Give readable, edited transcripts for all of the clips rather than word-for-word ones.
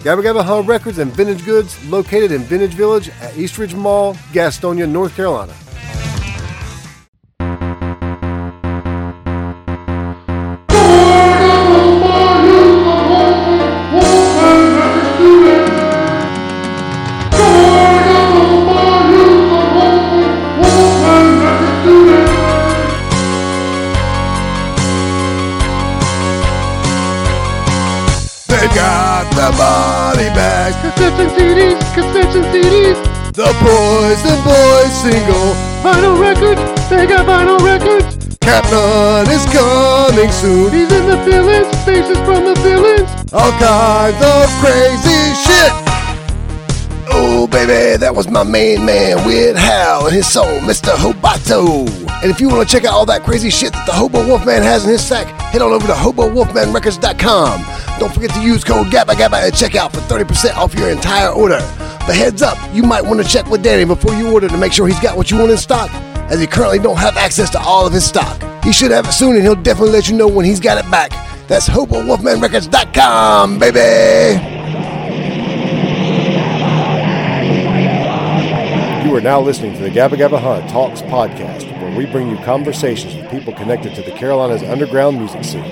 Gabba Gabba Hall Records and Vintage Goods, located in Vintage Village at Eastridge Mall, Gastonia, North Carolina. The Poison Boys single vinyl record, they got vinyl records. Captain Un is coming soon. He's in the village, faces from the village. All kinds of crazy shit. Oh baby, that was my main man Weird Hal and his song Mr. Hobato. And if you want to check out all that crazy shit that the Hobo Wolfman has in his sack, head on over to hobowolfmanrecords.com. Don't forget to use code Gabba Gabba at checkout for 30% off your entire order. But heads up, you might want to check with Danny before you order to make sure he's got what you want in stock, as he currently don't have access to all of his stock. He should have it soon, and he'll definitely let you know when he's got it back. That's hobowolfmanrecords.com, baby! You are now listening to the Gabba Gabba Hunt Talks Podcast, where we bring you conversations with people connected to the Carolinas underground music scene.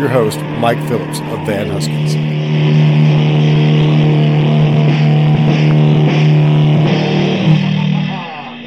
Your host, Mike Phillips of Van Huskins.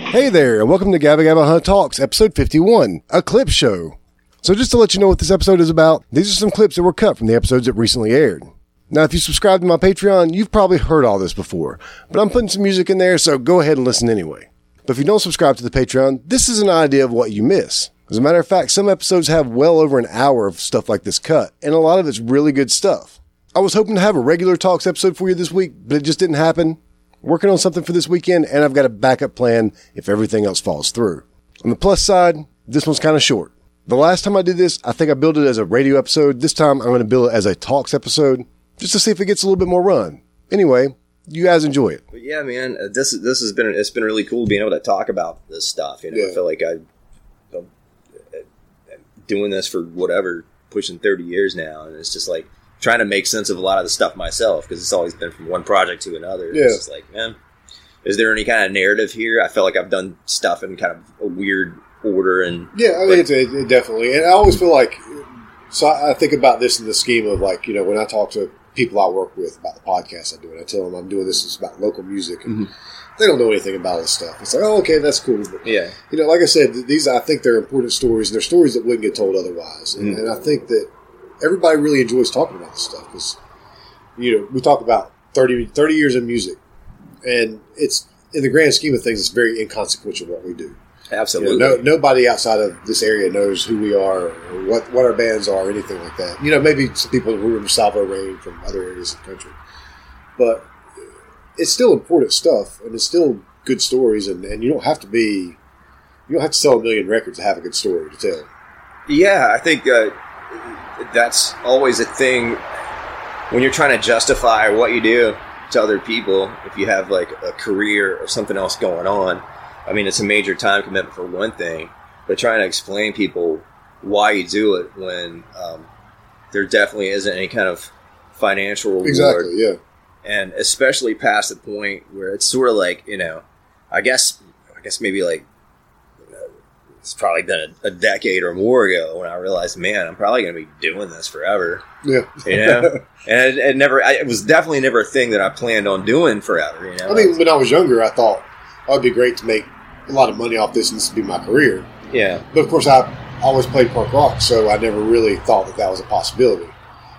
Hey there, and welcome to Gabba Gabba Hunt Talks, episode 51, a clip show. So just to let you know what this episode is about, these are some clips that were cut from the episodes that recently aired. Now, if you subscribe to my Patreon, you've probably heard all this before, but I'm putting some music in there, so go ahead and listen anyway. But if you don't subscribe to the Patreon, this is an idea of what you miss. As a matter of fact, some episodes have well over an hour of stuff like this cut, and a lot of it's really good stuff. I was hoping to have a regular Talks episode for you this week, but it just didn't happen. Working on something for this weekend, and I've got a backup plan if everything else falls through. On the plus side, this one's kind of short. The last time I did this, I think I billed it as a radio episode. This time, I'm going to bill it as a Talks episode, just to see if it gets a little bit more run. Anyway, you guys enjoy it. But yeah, man, this has been, it's been really cool being able to talk about this stuff. You know, yeah. I feel like I'm doing this for whatever, pushing 30 years now, and it's just like, trying to make sense of a lot of the stuff myself, because it's always been from one project to another. Yeah. It's just like, man, is there any kind of narrative here? I feel like I've done stuff in kind of a weird order. And yeah, I mean, it definitely. And I always feel like, so I think about this in the scheme of like, you know, when I talk to people I work with about the podcast I do, and I tell them I'm doing this, it's about local music. And they don't know anything about this stuff. It's like, oh, okay, that's cool. But, yeah. You know, like I said, these, I think they're important stories, and they're stories that wouldn't get told otherwise. And I think that everybody really enjoys talking about this stuff because, you know, we talk about 30 years of music, and it's, in the grand scheme of things, it's very inconsequential what we do. Absolutely. You know, nobody outside of this area knows who we are or what our bands are or anything like that. You know, maybe some people who remember Salvo Reign from other areas of the country. But it's still important stuff, and it's still good stories, and you don't have to be – you don't have to sell a million records to have a good story to tell. Yeah, I think that's always a thing when you're trying to justify what you do to other people. If you have like a career or something else going on, I mean, it's a major time commitment for one thing, but trying to explain people why you do it when there definitely isn't any kind of financial reward. Exactly, yeah. And especially past the point where it's sort of like, you know, I guess maybe like, it's probably been a decade or more ago when I realized, man, I'm probably going to be doing this forever. Yeah. You know? And it was definitely never a thing that I planned on doing forever. You know? I mean, when I was younger, I thought, oh, it'd be great to make a lot of money off this and this would be my career. Yeah. But of course, I always played punk rock, so I never really thought that was a possibility.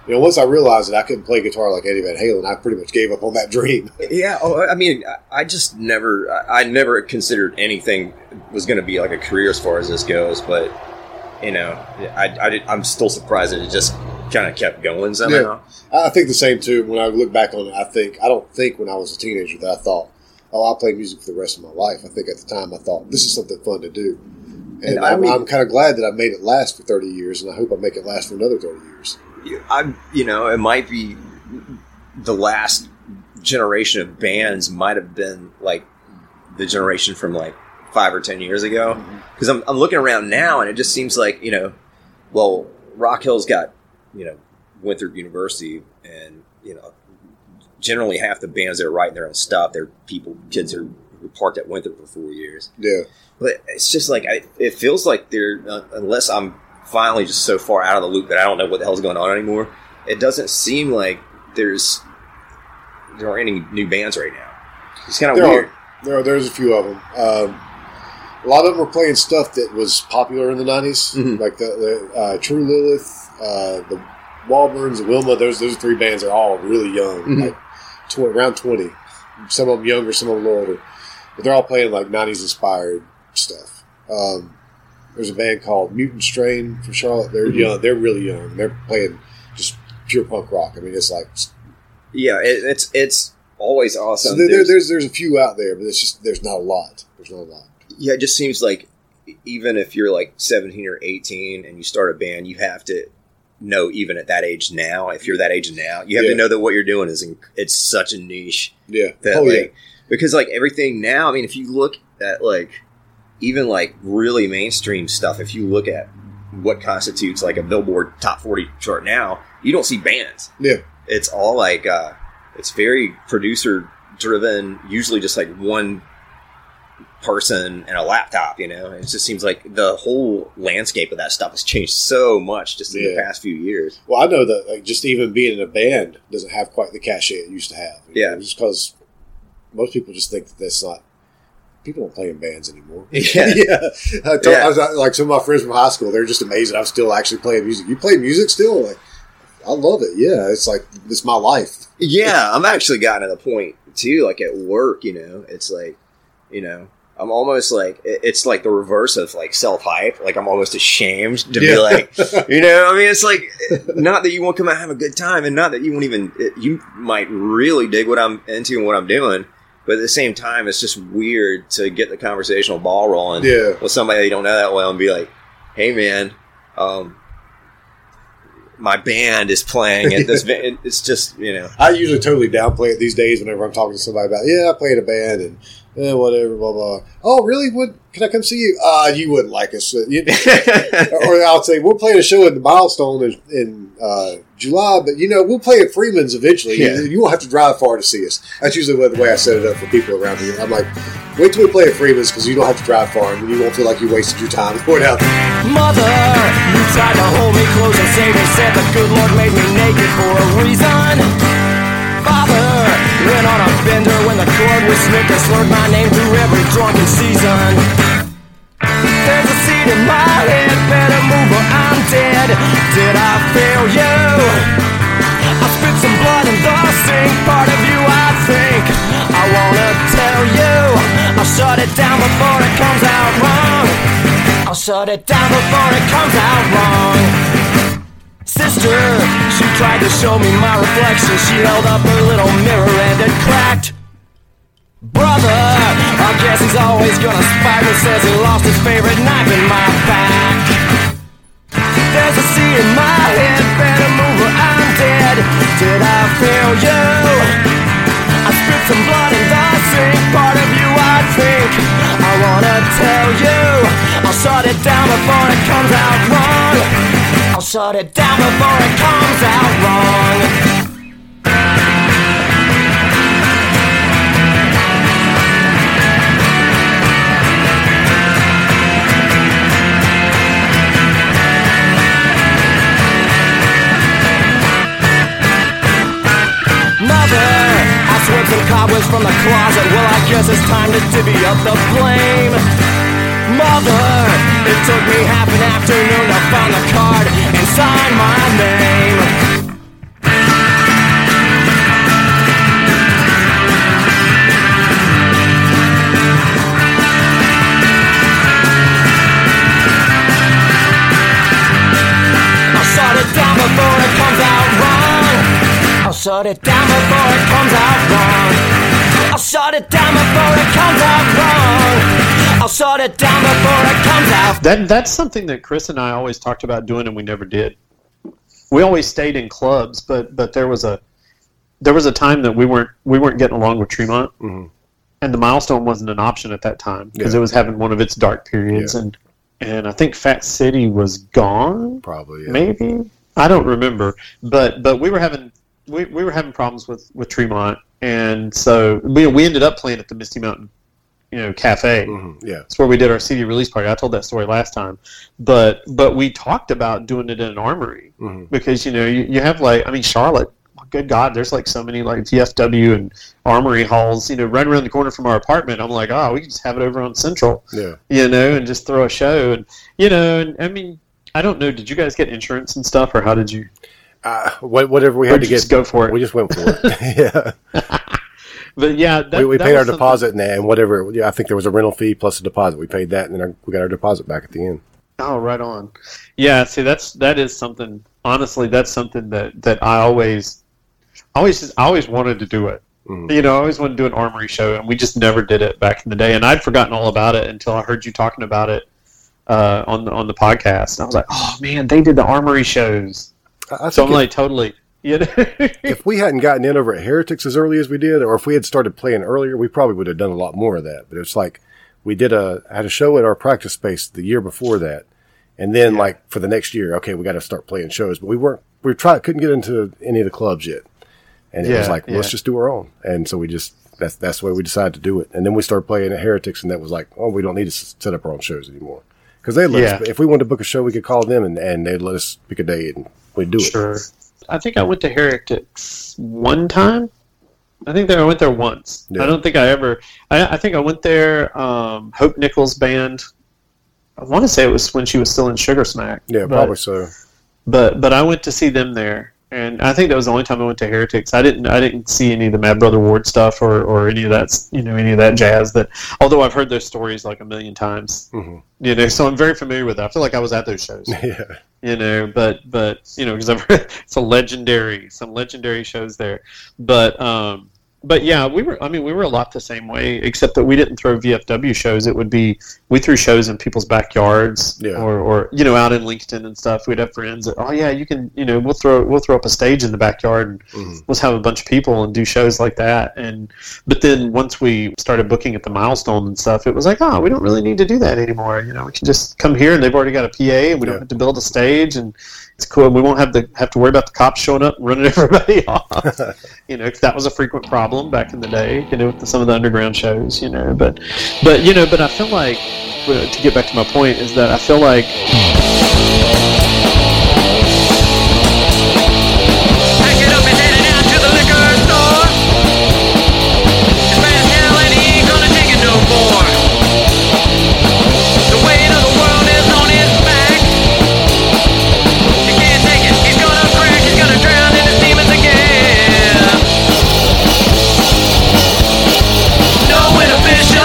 You know, once I realized that I couldn't play guitar like Eddie Van Halen, I pretty much gave up on that dream. Yeah. Oh, I mean, I just never, I never considered anything was going to be like a career as far as this goes. But, you know, I'm still surprised that it just kind of kept going somehow. Yeah. I think the same too. When I look back on it, I don't think when I was a teenager that I thought, oh, I'll play music for the rest of my life. I think at the time I thought, this is something fun to do. And I'm kind of glad that I made it last for 30 years, and I hope I make it last for another 30 years. It might be the last generation of bands might have been like the generation from like 5 or 10 years ago. Because I'm looking around now, and it just seems like, Rock Hill's got, Winthrop University, and, generally half the bands that are writing their own stuff, they're kids who were parked at Winthrop for 4 years. Yeah. But it's just like, it feels like they're, unless I'm finally just so far out of the loop that I don't know what the hell's going on anymore, it doesn't seem like there are any new bands right now. It's kind of weird. There's a few of them. A lot of them were playing stuff that was popular in the 90s, like the True Lilith, the Walburns, Wilma. Those three bands are all really young, like around 20. Some of them younger, some of them older. But they're all playing like 90s inspired stuff. There's a band called Mutant Strain from Charlotte. They're young. They're really young. They're playing just pure punk rock. I mean, it's like... Yeah, it's always awesome. So there's a few out there, but it's just there's not a lot. There's not a lot. Yeah, it just seems like even if you're like 17 or 18 and you start a band, you have to know even at that age now. If you're that age now, you have to know that what you're doing is it's such a niche. Yeah. Because like everything now, I mean, if you look at like even like really mainstream stuff, if you look at what constitutes like a Billboard Top 40 chart now, you don't see bands. Yeah. It's all like it's very producer driven, usually just like one person and a laptop, It just seems like the whole landscape of that stuff has changed so much just in the past few years. Well, I know that like, just even being in a band doesn't have quite the cachet it used to have. You know, just because most people just think that that's not... People don't play in bands anymore. Yeah. Like some of my friends from high school, they're just amazed that I'm still actually playing music. You play music still? Like, I love it. Yeah. It's like, it's my life. Yeah. I'm actually gotten to the point too, like at work, it's like, I'm almost like, it's like the reverse of like self-hype. Like I'm almost ashamed to be like, I mean, it's like, not that you won't come out and have a good time and not that you won't even, you might really dig what I'm into and what I'm doing. But at the same time, it's just weird to get the conversational ball rolling with somebody you don't know that well and be like, hey man, my band is playing at this band. It's just, I usually totally downplay it these days whenever I'm talking to somebody about, I play in a band and whatever, blah, blah. Oh, really? What? Can I come see you? You wouldn't like us. Or I'll say, we're playing a show at the Milestone in July, but, we'll play at Freeman's eventually. Yeah. You won't have to drive far to see us. That's usually the way I set it up for people around here. I'm like, wait till we play at Freeman's because you don't have to drive far and you won't feel like you wasted your time going out there. Mother, you tried to hold me close and save me, said the good Lord made me naked for a reason. Father, went on a bender when the cord was slipped and slurred my name through every drunken season. There's a seed in my head, better move or I'm dead. Did I fail you? I spit some blood in the sink, part of you I think. I wanna tell you, I'll shut it down before it comes out wrong. I'll shut it down before it comes out wrong. Sister, she tried to show me my reflection. She held up her little mirror and it cracked. Brother, I guess he's always gonna spite me. Says he lost his favorite knife in my back. There's a sea in my head, better move or I'm dead. Did I fail you? I spit some blood in the sink, part of you I think. I wanna tell you, I'll shut it down before it comes out wrong. I'll shut it down before it comes out wrong. Mother, I swept some cobwebs from the closet. Well, I guess it's time to divvy up the blame. Mother, it took me half an afternoon to find the card and sign my name. I'll shut it down before it comes out wrong. I'll shut it down before it comes out wrong. I'll shut sort it down before it comes out wrong. I'll sort it down before it comes out. That's something that Chris and I always talked about doing, and we never did. We always stayed in clubs, but there was a time that we weren't getting along with Tremont, mm-hmm. and the Milestone wasn't an option at that time because it was having one of its dark periods, and I think Fat City was gone, probably, maybe, I don't remember, but we were having problems with Tremont, and so we ended up playing at the Misty Mountain, cafe. Mm-hmm. Yeah, that's where we did our CD release party. I told that story last time, but we talked about doing it in an armory, mm-hmm. because you have Charlotte. Good God, there's so many TFW and armory halls, right around the corner from our apartment. I'm like, oh, we can just have it over on Central, and just throw a show. And, I mean, I don't know. Did you guys get insurance and stuff, or how did you? Whatever we had to get. Just go for it. We just went for it. Yeah. But yeah, we paid our deposit and whatever. Yeah, I think there was a rental fee plus a deposit. We paid that, and then we got our deposit back at the end. Oh, right on. Yeah. See, that is something. Honestly, that's something that I always. I always wanted to do it. Mm-hmm. I always wanted to do an armory show, and we just never did it back in the day. And I'd forgotten all about it until I heard you talking about it on the podcast. And I was like, oh, man, they did the armory shows. Totally. If we hadn't gotten in over at Heretics as early as we did, or if we had started playing earlier, we probably would have done a lot more of that. But it's we had a show at our practice space the year before that. And then, for the next year, okay, we got to start playing shows. But couldn't get into any of the clubs yet. And it was let's just do our own. And so that's the way we decided to do it. And then we started playing at Heretics, and that was we don't need to set up our own shows anymore. Because they let us, if we wanted to book a show, we could call them, and they'd let us pick a day, and we'd do it. Sure. I think I went to Heretics one time. I think I went there once. Yeah. I don't think I ever. I think I went there, Hope Nichols' band. I want to say it was when she was still in Sugar Smack. Yeah, probably so. But I went to see them there. And I think that was the only time I went to Heretics. I didn't see any of the Mad Brother Ward stuff or any of that any of that jazz. That although I've heard those stories a million times, mm-hmm. So I'm very familiar with it. I feel like I was at those shows. Yeah. But because I've heard some legendary shows there. But yeah, we were a lot the same way, except that we didn't throw VFW shows. It would be we threw shows in people's backyards, or out in Lincoln and stuff. We'd have friends that, oh yeah, you can, we'll throw up a stage in the backyard and mm-hmm. let's have a bunch of people and do shows like that. But then once we started booking at the Milestone and stuff, it was oh, we don't really need to do that anymore. We can just come here and they've already got a PA and we don't have to build a stage and it's cool. And we won't have to worry about the cops showing up and running everybody off. Cause that was a frequent problem. Back in the day, with some of the underground shows, but I feel like, to get back to my point, is that I feel like pack it up and head it out to the liquor store. It's bad as hell and he ain't gonna take it no more. The weight of the world is on his back. You can't take it. He's gonna crack. He's gonna drown in his demons again. No inhibition.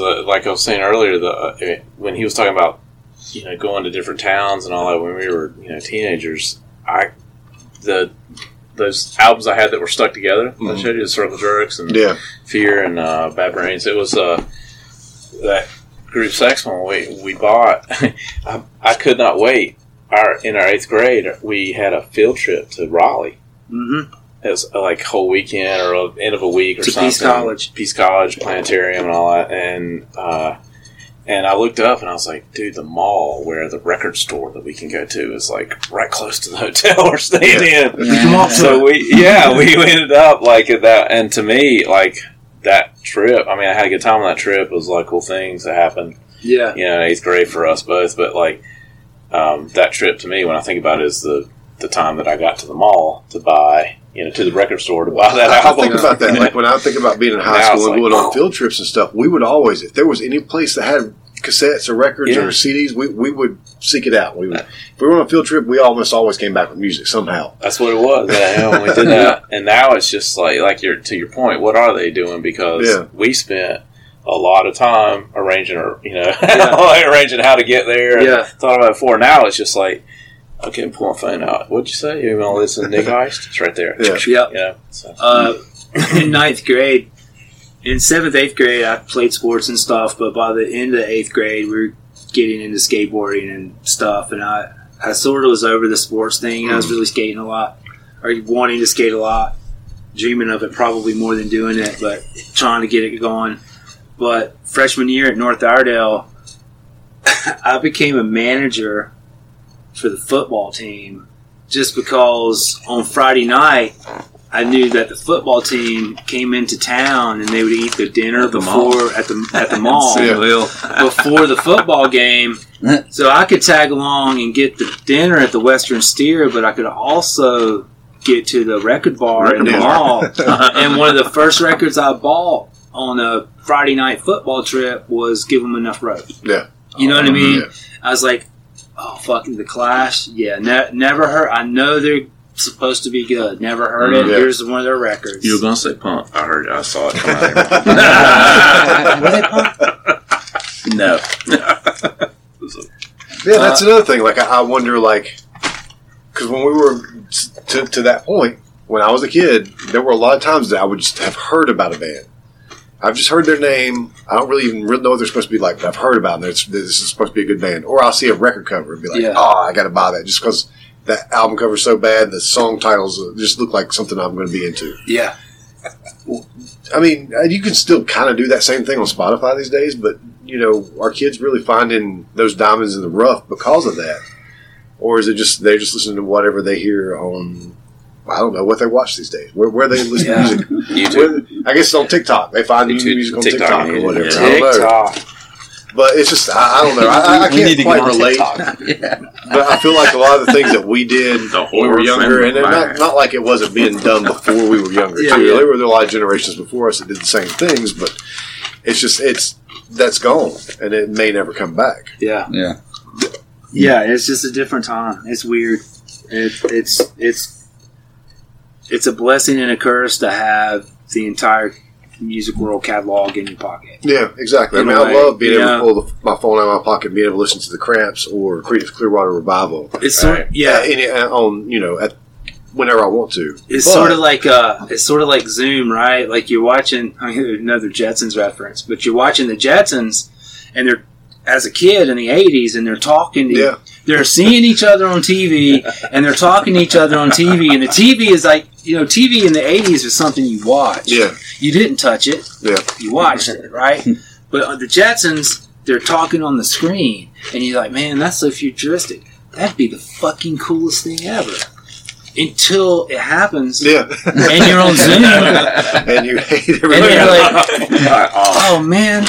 like I was saying earlier, when he was talking about, you know, going to different towns and all that when we were, you know, teenagers, those albums I had that were stuck together, mm-hmm. I showed you, the Circle Jerks and Fear and Bad Brains. It was that Group Sex one we bought. I could not wait. In our 8th grade, we had a field trip to Raleigh. Mm-hmm. It was like a whole weekend or end of a week or something. Peace College, Planetarium and all that. And I looked up and I was like, dude, the mall where the record store that we can go to is like right close to the hotel we're staying in. Yeah. So we ended up like at that. And to me, like that trip, I mean, I had a good time on that trip. It was a lot of cool things that happened. Yeah. You know, in 8th grade for us both. But like that trip to me, when I think about it, is the time that I got to the mall to buy, you know, to the record store to buy that album. I think about that. Like when I think about being in high school and going on field trips and stuff, we would always, if there was any place that had cassettes or records or CDs, we would seek it out. We would, if we were on a field trip, we almost always came back with music somehow. That's what it was. When we did that. And now it's just like to your point, what are they doing? Because we spent a lot of time arranging, arranging how to get there. Yeah. Thought about it before. Now it's just like, okay, pull my phone out. What'd you say? You want to listen to Nick Heist? It's right there. Yeah. Yep. Yeah. So. In 9th grade, in 7th, 8th grade, I played sports and stuff, but by the end of 8th grade, we were getting into skateboarding and stuff, and I sort of was over the sports thing. I was really skating a lot, or wanting to skate a lot, dreaming of it probably more than doing it, but trying to get it going. But freshman year at North Iredale, I became a manager for the football team just because on Friday night I knew that the football team came into town and they would eat their dinner at the mall before the football game, so I could tag along and get the dinner at the Western Steer, but I could also get to the record bar in the mall. And one of the first records I bought on a Friday night football trip was Give 'Em Enough Rope. You know what I mean? I was like, oh, fucking The Clash. Yeah, never heard. I know they're supposed to be good. Never heard it. Yeah. Here's one of their records. You were going to say Punk. I heard it. I saw it. Was it Punk? No. Yeah, that's another thing. Like, I wonder, like, because when we were to that point, when I was a kid, there were a lot of times that I would just have heard about a band. I've just heard their name. I don't really even know what they're supposed to be like, but I've heard about them. This is supposed to be a good band. Or I'll see a record cover and be like, I got to buy that. Just because that album cover's so bad, the song titles just look like something I'm going to be into. Yeah. I mean, you can still kind of do that same thing on Spotify these days, but, you know, are kids really finding those diamonds in the rough because of that? Or is it just they're just listening to whatever they hear on... I don't know what they watch these days. Where they listen to music? YouTube. I guess it's on TikTok. They find new music on TikTok or whatever. Yeah. I don't know. But it's just, I don't know. I can't quite relate. But I feel like a lot of the things that we did when we were younger, and not like it wasn't being done before we were younger, too. Yeah. There were a lot of generations before us that did the same things, but it's just, that's gone, and it may never come back. Yeah. Yeah. Yeah, it's just a different time. It's weird. It's a blessing and a curse to have the entire music world catalog in your pocket. Yeah, exactly. I mean, I love being able to pull my phone out of my pocket and being able to listen to The Cramps or Creedence Clearwater Revival. It's whenever I want to. It's sort of like Zoom, right? Like you're watching another Jetsons reference, but you're watching the Jetsons, and they're as a kid in the 80s, and they're talking to you. They're seeing each other on TV, and they're talking to each other on TV, and the TV is like, you know, TV in the 80s was something you watched. Yeah. You didn't touch it. Yeah. You watched it, right? But on the Jetsons, they're talking on the screen, and you're like, man, that's so futuristic. That'd be the fucking coolest thing ever. Until it happens. Yeah. And you're on Zoom. And you hate everybody. And you're like, oh, man,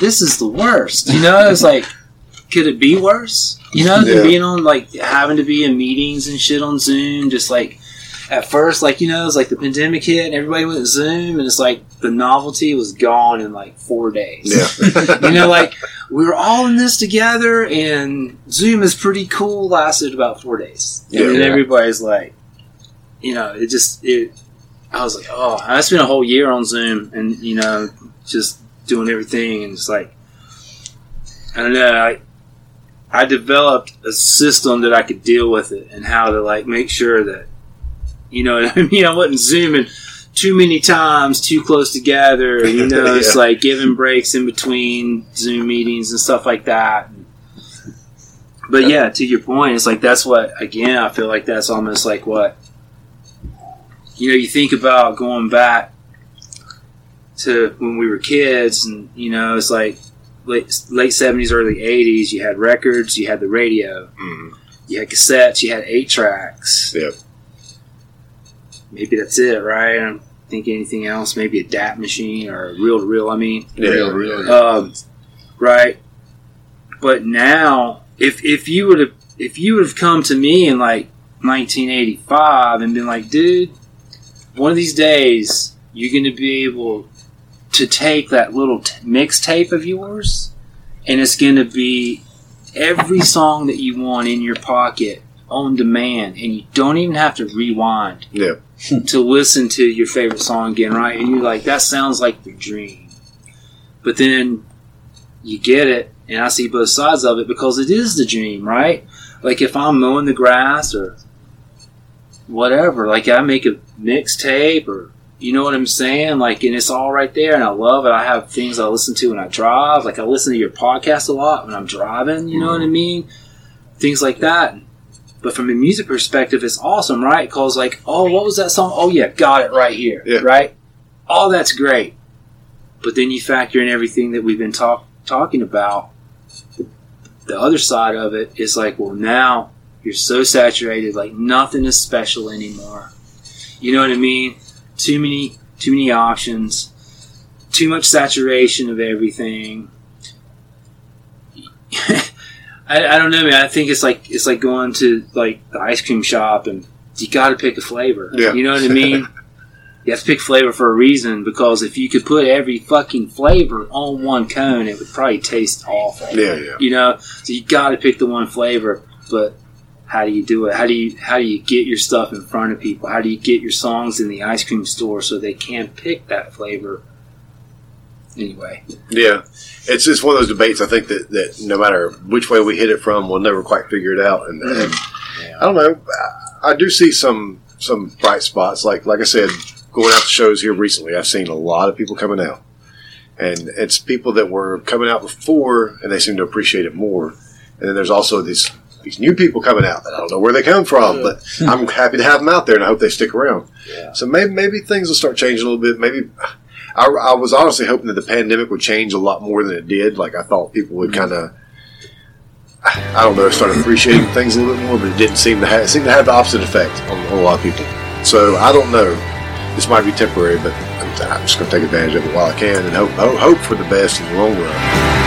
this is the worst. You know, it's like, could it be worse? You know, than being on, like, having to be in meetings and shit on Zoom, just, like, at first, like, you know, it was, like, the pandemic hit and everybody went to Zoom, and it's, like, the novelty was gone in, like, 4 days. Yeah. You know, like, we were all in this together, and Zoom is pretty cool, lasted about 4 days. And then everybody's, like, you know, I was like, oh, I spent a whole year on Zoom, and, you know, just doing everything, and it's like, I don't know, I developed a system that I could deal with it and how to, like, make sure that, you know what I mean, I wasn't zooming too many times, too close together, you know, yeah. It's like giving breaks in between Zoom meetings and stuff like that. But yeah, to your point, it's like, that's what, again, I feel like that's almost like what, you know, you think about going back to when we were kids, and, you know, it's like late 70s, early 80s, you had records, you had the radio, you had cassettes, you had 8-tracks. Yep. Maybe that's it, right? I don't think anything else. Maybe a DAT machine or reel-to-reel, I mean. Yeah, reel-to-reel. Right. But now, if you would have come to me in, like, 1985 and been like, dude, one of these days you're going to be able to take that little mixtape of yours, and it's going to be every song that you want in your pocket on demand, and you don't even have to rewind to listen to your favorite song again, right? And you're like, that sounds like the dream. But then you get it, and I see both sides of it, because it is the dream, right? Like, if I'm mowing the grass or whatever, like, I make a mixtape, or, you know what I'm saying? Like, and it's all right there, and I love it. I have things I listen to when I drive. Like, I listen to your podcast a lot when I'm driving, you know what I mean? Things like that. But from a music perspective, it's awesome, right? Because, like, oh, what was that song? Oh, yeah, got it right here, right? Oh, that's great. But then you factor in everything that we've been talking about. The other side of it is like, well, now you're so saturated, like, nothing is special anymore. You know what I mean? Too many options. Too much saturation of everything. I don't know, man. I think it's like going to, like, the ice cream shop, and you got to pick a flavor. Yeah. You know what I mean? You have to pick flavor for a reason, because if you could put every fucking flavor on one cone, it would probably taste awful. Yeah. You know, so you got to pick the one flavor. But how do you do it? How do you get your stuff in front of people? How do you get your songs in the ice cream store so they can pick that flavor? Anyway, yeah, it's just one of those debates. I think that no matter which way we hit it from, we'll never quite figure it out. And I don't know. I do see some bright spots. Like I said, going out to shows here recently, I've seen a lot of people coming out, and it's people that were coming out before, and they seem to appreciate it more. And then there's also these new people coming out that I don't know where they come from, but I'm happy to have them out there, and I hope they stick around. Yeah. So maybe things will start changing a little bit. Maybe. I was honestly hoping that the pandemic would change a lot more than it did. Like, I thought people would kind of, I don't know, start appreciating things a little bit more, but it didn't seem to have, the opposite effect on a whole lot of people. So I don't know. This might be temporary, but I'm just going to take advantage of it while I can, and hope for the best in the long run.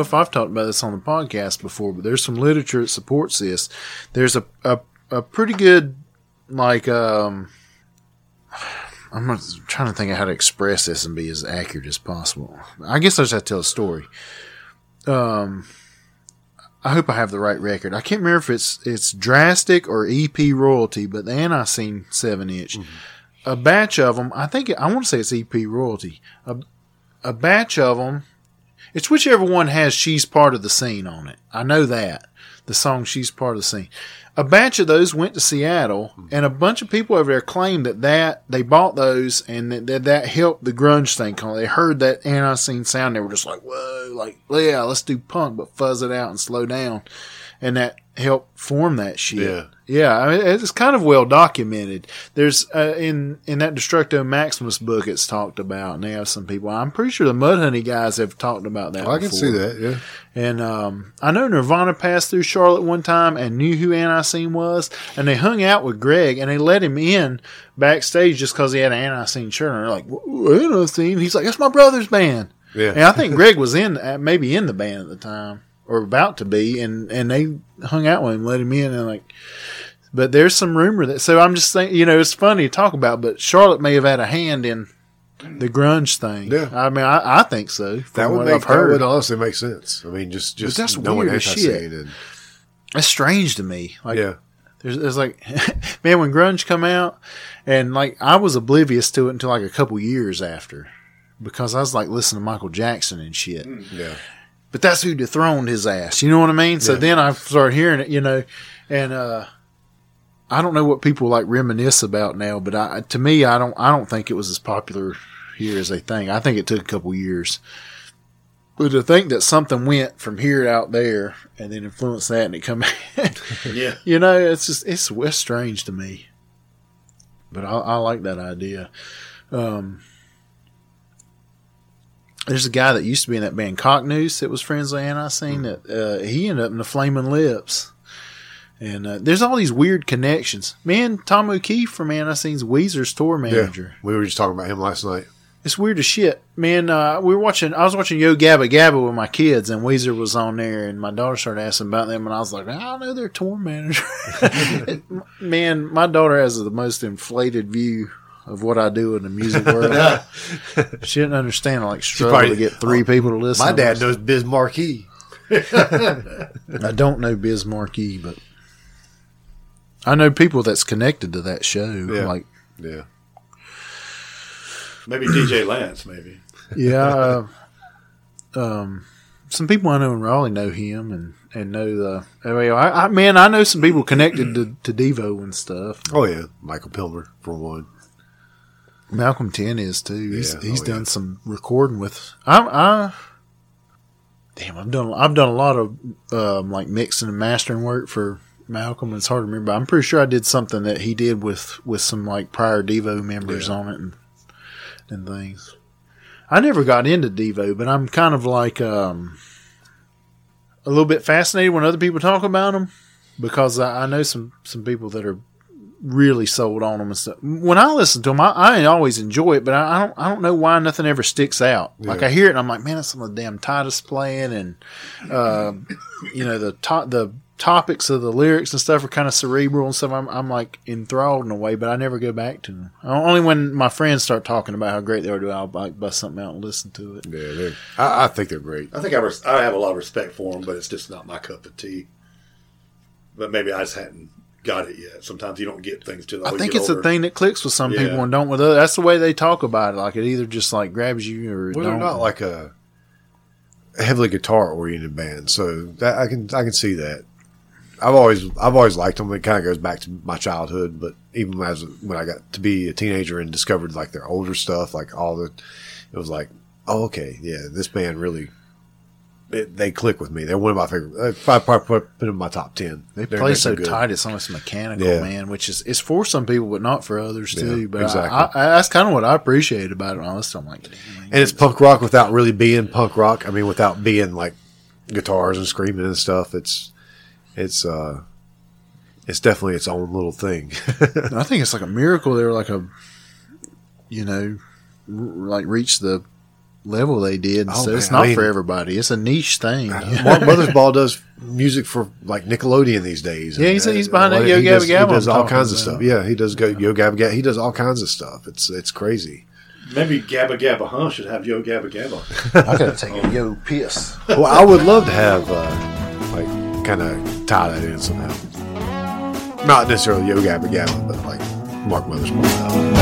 know if I've talked about this on the podcast before, but there's some literature that supports this. There's a pretty good, like, I'm trying to think of how to express this and be as accurate as possible. I guess I just have to tell a story. I hope I have the right record. I can't remember if it's Drastic or EP Royalty, but the Anti-Scene 7-inch. Mm-hmm. A batch of them, I want to say it's EP Royalty. A batch of them, it's whichever one has She's Part of the Scene on it. I know that. The song She's Part of the Scene. A batch of those went to Seattle, and a bunch of people over there claimed that they bought those and that helped the grunge thing. They heard that Anti-Scene sound. They were just like, whoa, like, yeah, let's do punk, but fuzz it out and slow down. And that helped form that shit. Yeah. Yeah, I mean, it's kind of well documented. There's in that Destructo Maximus book, it's talked about, and they have some people. I'm pretty sure the Mudhoney guys have talked about that. Oh, I can see that, yeah. And I know Nirvana passed through Charlotte one time and knew who Anti-Scene was, and they hung out with Greg, and they let him in backstage just because he had an Anti-Scene shirt. And they're like, Anti-Scene? He's like, that's my brother's band. Yeah, and I think Greg was maybe in the band at the time. Or about to be, and they hung out with him, let him in, and but there's some rumor that. So I'm just saying, it's funny to talk about, but Charlotte may have had a hand in the grunge thing. Yeah, I mean, I think so. That would honestly make sense. I mean, just that's weird as shit. That's strange to me. Like, yeah. There's like, man, when grunge come out, and I was oblivious to it until a couple years after, because I was listening to Michael Jackson and shit. Yeah. But that's who dethroned his ass. You know what I mean? So then I started hearing it, and I don't know what people reminisce about now, but I don't think it was as popular here as they think. I think it took a couple years. But to think that something went from here out there and then influenced that and it come back. Yeah. It's just, it's strange to me. But I like that idea. There's a guy that used to be in that band Cocknoose that was friends with Anti-Scene that he ended up in the Flaming Lips. And there's all these weird connections. Man, Tom O'Keefe from Anti-Scene's Weezer's tour manager. Yeah, we were just talking about him last night. It's weird as shit. Man, I was watching Yo Gabba Gabba with my kids, and Weezer was on there, and my daughter started asking about them, and I was like, I know their tour manager. Man, my daughter has the most inflated view of what I do in the music world. She didn't understand. I struggle to get three people to listen. My dad knows Biz Markie. I don't know Biz Markie, but I know people that's connected to that show. Yeah. Yeah. Maybe DJ Lance, maybe. Yeah. Some people I know in Raleigh know him and know the. I know some people connected to Devo and stuff. Oh, yeah. Michael Pilmer, for one. Malcolm 10 is too. He's done some recording with. I've done a lot of mixing and mastering work for Malcolm. It's hard to remember. I'm pretty sure I did something that he did with some prior Devo members on it and things. I never got into Devo, but I'm kind of a little bit fascinated when other people talk about them because I know some people that are really sold on them and stuff. When I listen to them, I always enjoy it, but I don't know why nothing ever sticks out. Yeah. I hear it and I'm like, man, that's some of the damn Titus playing and the topics of the lyrics and stuff are kind of cerebral and stuff. I'm enthralled in a way, but I never go back to them. Only when my friends start talking about how great they were doing, I'll bust something out and listen to it. Yeah, I think they're great. I think I have a lot of respect for them, but it's just not my cup of tea. But maybe I just hadn't got it yet. Sometimes you don't get things to the I think it's older. A thing that clicks with some people and don't with others. That's the way they talk about it. It either just grabs you or well, don't. They're not a heavily guitar oriented band, so that I can see that. I've always liked them. It kind of goes back to my childhood, but even as when I got to be a teenager and discovered their older stuff, it was oh, okay, yeah, this band really. They click with me. They're one of my favorite. I probably put them in my top 10. They play so tight. It's almost mechanical, man, which is for some people, but not for others too. But exactly. That's kind of what I appreciate about it. Honestly, I'm like, and it's punk rock without really being punk rock. I mean, without being guitars and screaming and stuff. It's definitely its own little thing. I think it's a miracle. They were reached the level they did. Oh, so man, it's not for everybody. It's a niche thing. Mark Mothersbaugh does music for like Nickelodeon these days. Yeah, he's behind that Yo Gabba Gabba. He does all kinds of stuff. Yeah, he does Yo Gabba Gabba. He does all kinds of stuff. It's crazy. Maybe Gabba Gabba Hunt should have Yo Gabba Gabba. I gotta take a yo piss. Well, I would love to have like kind of tie that in somehow. Not necessarily Yo Gabba Gabba, but like Mark Mothersbaugh.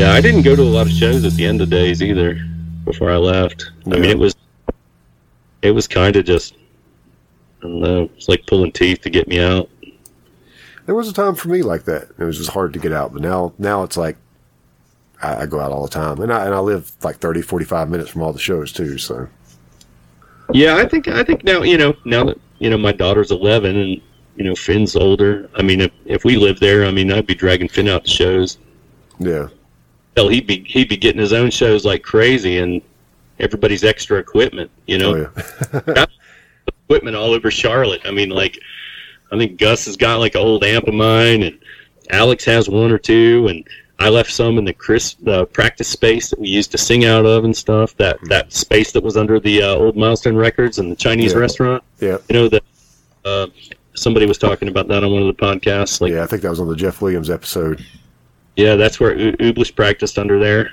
I didn't go to a lot of shows at the end of days either before I left. Yeah. I mean, it was kind of just, I don't know, it's like pulling teeth to get me out. There was a time for me like that. It was just hard to get out. But now it's like I go out all the time. And I live like 30, 45 minutes from all the shows too. So yeah, I think now, you know, now that, you know, my daughter's 11 and, you know, Finn's older. I mean, if we lived there, I mean, I'd be dragging Finn out to shows. Yeah. He'd be getting his own shows like crazy, and everybody's extra equipment, you know. Oh, yeah. Equipment all over Charlotte. I mean, like, I think Gus has got like an old amp of mine, and Alex has one or two, and I left some in the practice space that we used to sing out of and stuff. That space that was under the old Milestone Records and the Chinese restaurant. Yeah, you know that. Somebody was talking about that on one of the podcasts. Like, yeah, I think that was on the Jeff Williams episode. Yeah, that's where Ublis practiced under there.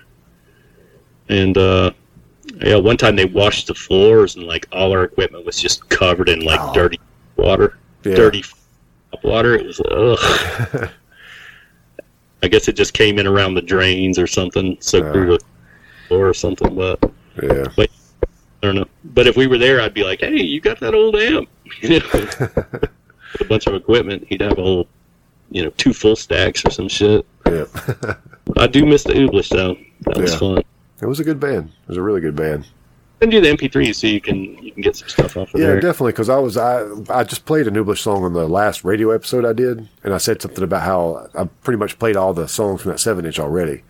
And, yeah, one time they washed the floors, and, like, all our equipment was just covered in, like, dirty water. Yeah. Dirty water. It was, ugh. I guess it just came in around the drains or something, soaked through the floor or something. But, yeah. But, I don't know. But if we were there, I'd be like, hey, you got that old amp. You know, with a bunch of equipment, he'd have a whole, you know, 2 full stacks or some shit. Yeah. I do miss the Ublis, though. That was fun. It was a good band. It was a really good band. Send you the MP3 so you can get some stuff off of there. Yeah, definitely, because I just played an Ublis song on the last radio episode I did, and I said something about how I pretty much played all the songs from that 7-inch already.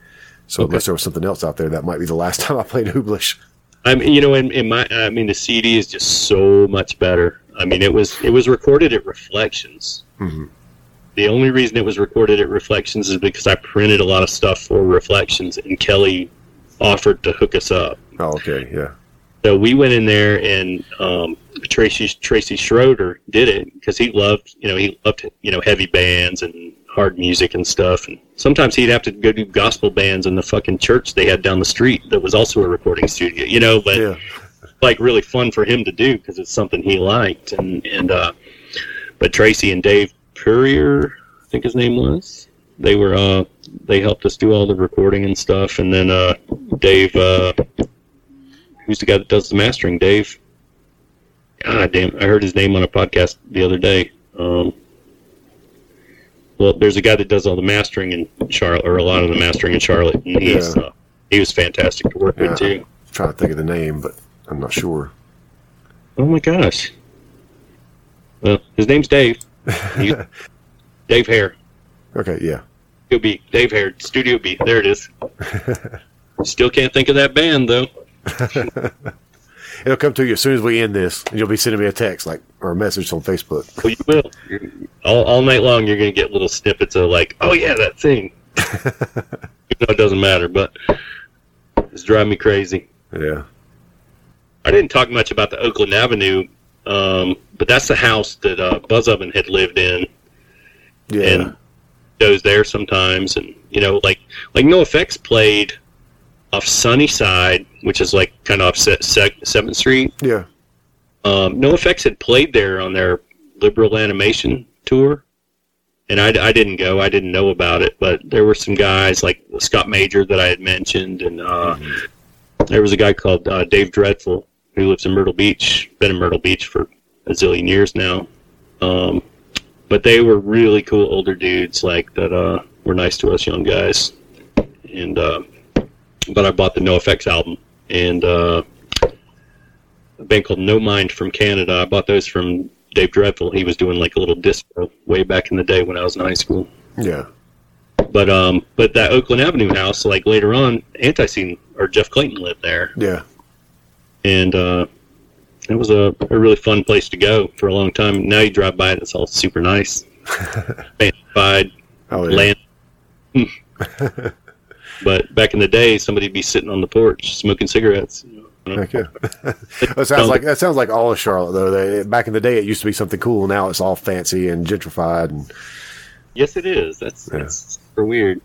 So unless there was something else out there, that might be the last time I played Ublis. I mean, you know, I mean, the CD is just so much better. I mean, it was recorded at Reflections. Mm-hmm. The only reason it was recorded at Reflections is because I printed a lot of stuff for Reflections, and Kelly offered to hook us up. Oh, okay, yeah. So we went in there, and Tracy Schroeder did it because he loved heavy bands and hard music and stuff. And sometimes he'd have to go do gospel bands in the fucking church they had down the street that was also a recording studio, you know. But yeah. Like really fun for him to do because it's something he liked. But Tracy and Dave Purrier, I think his name was. They were they helped us do all the recording and stuff, and then Dave, who's the guy that does the mastering? Dave. God damn! I heard his name on a podcast the other day. Well, there's a guy that does all the mastering in Charlotte, or a lot of the mastering in Charlotte, and he was fantastic to work with too. I'm trying to think of the name, but I'm not sure. Oh my gosh! Well, his name's Dave. Dave Hare. Okay, yeah. It'll be Dave Hare, Studio B. There it is. Still can't think of that band though. It'll come to you as soon as we end this, and you'll be sending me a text or a message on Facebook. Well, you will. All night long, you're going to get little snippets of oh, yeah, that thing. You know, it doesn't matter, but it's driving me crazy. Yeah. I didn't talk much about the Oakland Avenue, but that's the house that Buzz Oven had lived in. Yeah. And goes there sometimes, and, you know, like NoFX played off Sunnyside, which is kind of off 7th Street. Yeah. NoFX had played there on their liberal animation tour, and I didn't go. I didn't know about it, but there were some guys like Scott Major that I had mentioned, and there was a guy called Dave Dreadful who lives in Myrtle Beach, been in Myrtle Beach for a zillion years now. But they were really cool older dudes that were nice to us young guys. And but I bought the NoFX album and a band called No Mind from Canada. I bought those from Dave Dreadful. He was doing a little disco way back in the day when I was in high school. Yeah. But that Oakland Avenue house, later on, Anti-Scene or Jeff Clayton lived there. Yeah. And it was a really fun place to go for a long time. Now you drive by it, it's all super nice. Fantified. Oh, yeah. Land. But back in the day, somebody'd be sitting on the porch smoking cigarettes. Okay. That sounds like all of Charlotte, though. Back in the day, it used to be something cool. Now it's all fancy and gentrified. And yes, it is. That's super weird.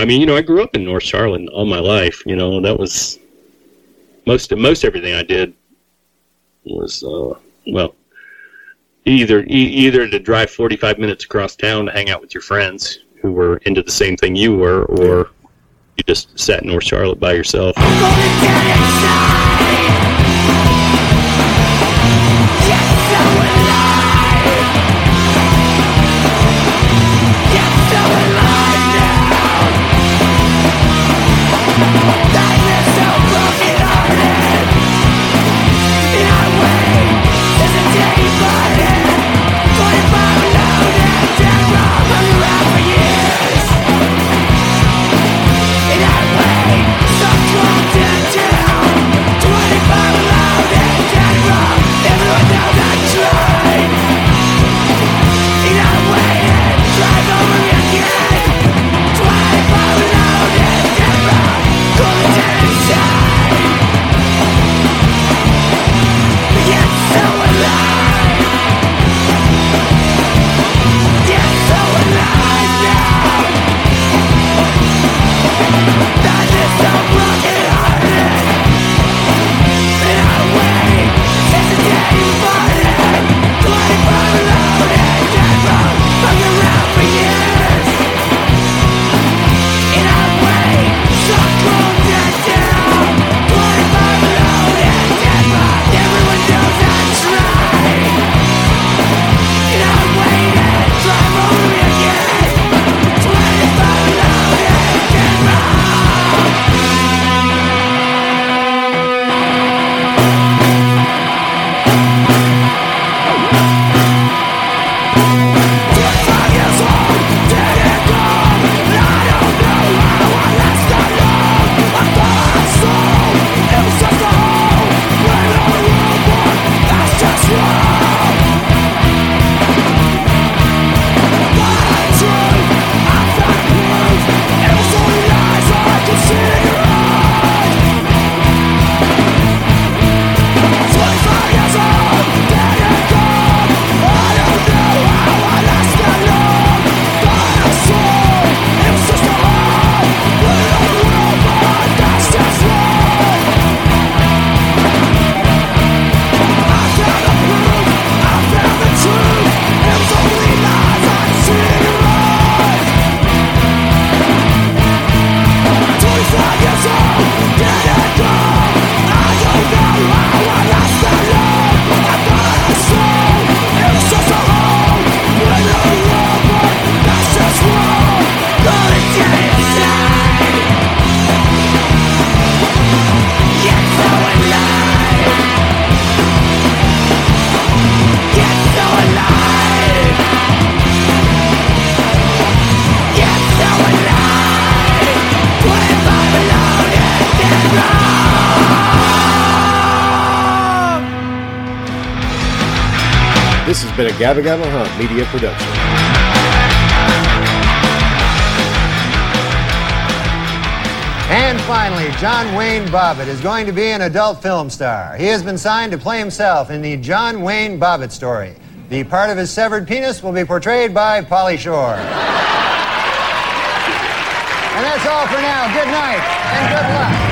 I mean, I grew up in North Charlotte all my life. You know, that was most everything I did was either to drive 45 minutes across town to hang out with your friends who were into the same thing you were, or you just sat in North Charlotte by yourself. I'm gonna get inside. Yes, so alive. Yes, so alive now. That is so broken-hearted. And I wait as a day burning. 45 loaded, dead wrong. Bye. Been a Gabba Gabba Hunt media production. And finally, John Wayne Bobbitt is going to be an adult film star. He has been signed to play himself in the John Wayne Bobbitt story. The part of his severed penis will be portrayed by Pauly Shore. And that's all for now. Good night and good luck.